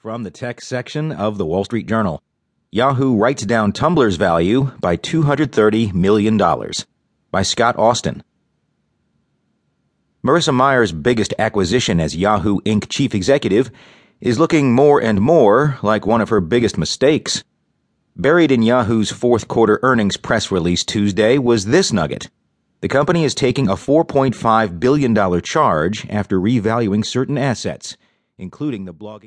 From the tech section of The Wall Street Journal, Yahoo writes down Tumblr's value by $230 million. By Scott Austin. Marissa Mayer's biggest acquisition as Yahoo Inc. chief executive is looking more and more like one of her biggest mistakes. Buried in Yahoo's fourth quarter earnings press release Tuesday was this nugget. The company is taking a $4.5 billion charge after revaluing certain assets, including the blogging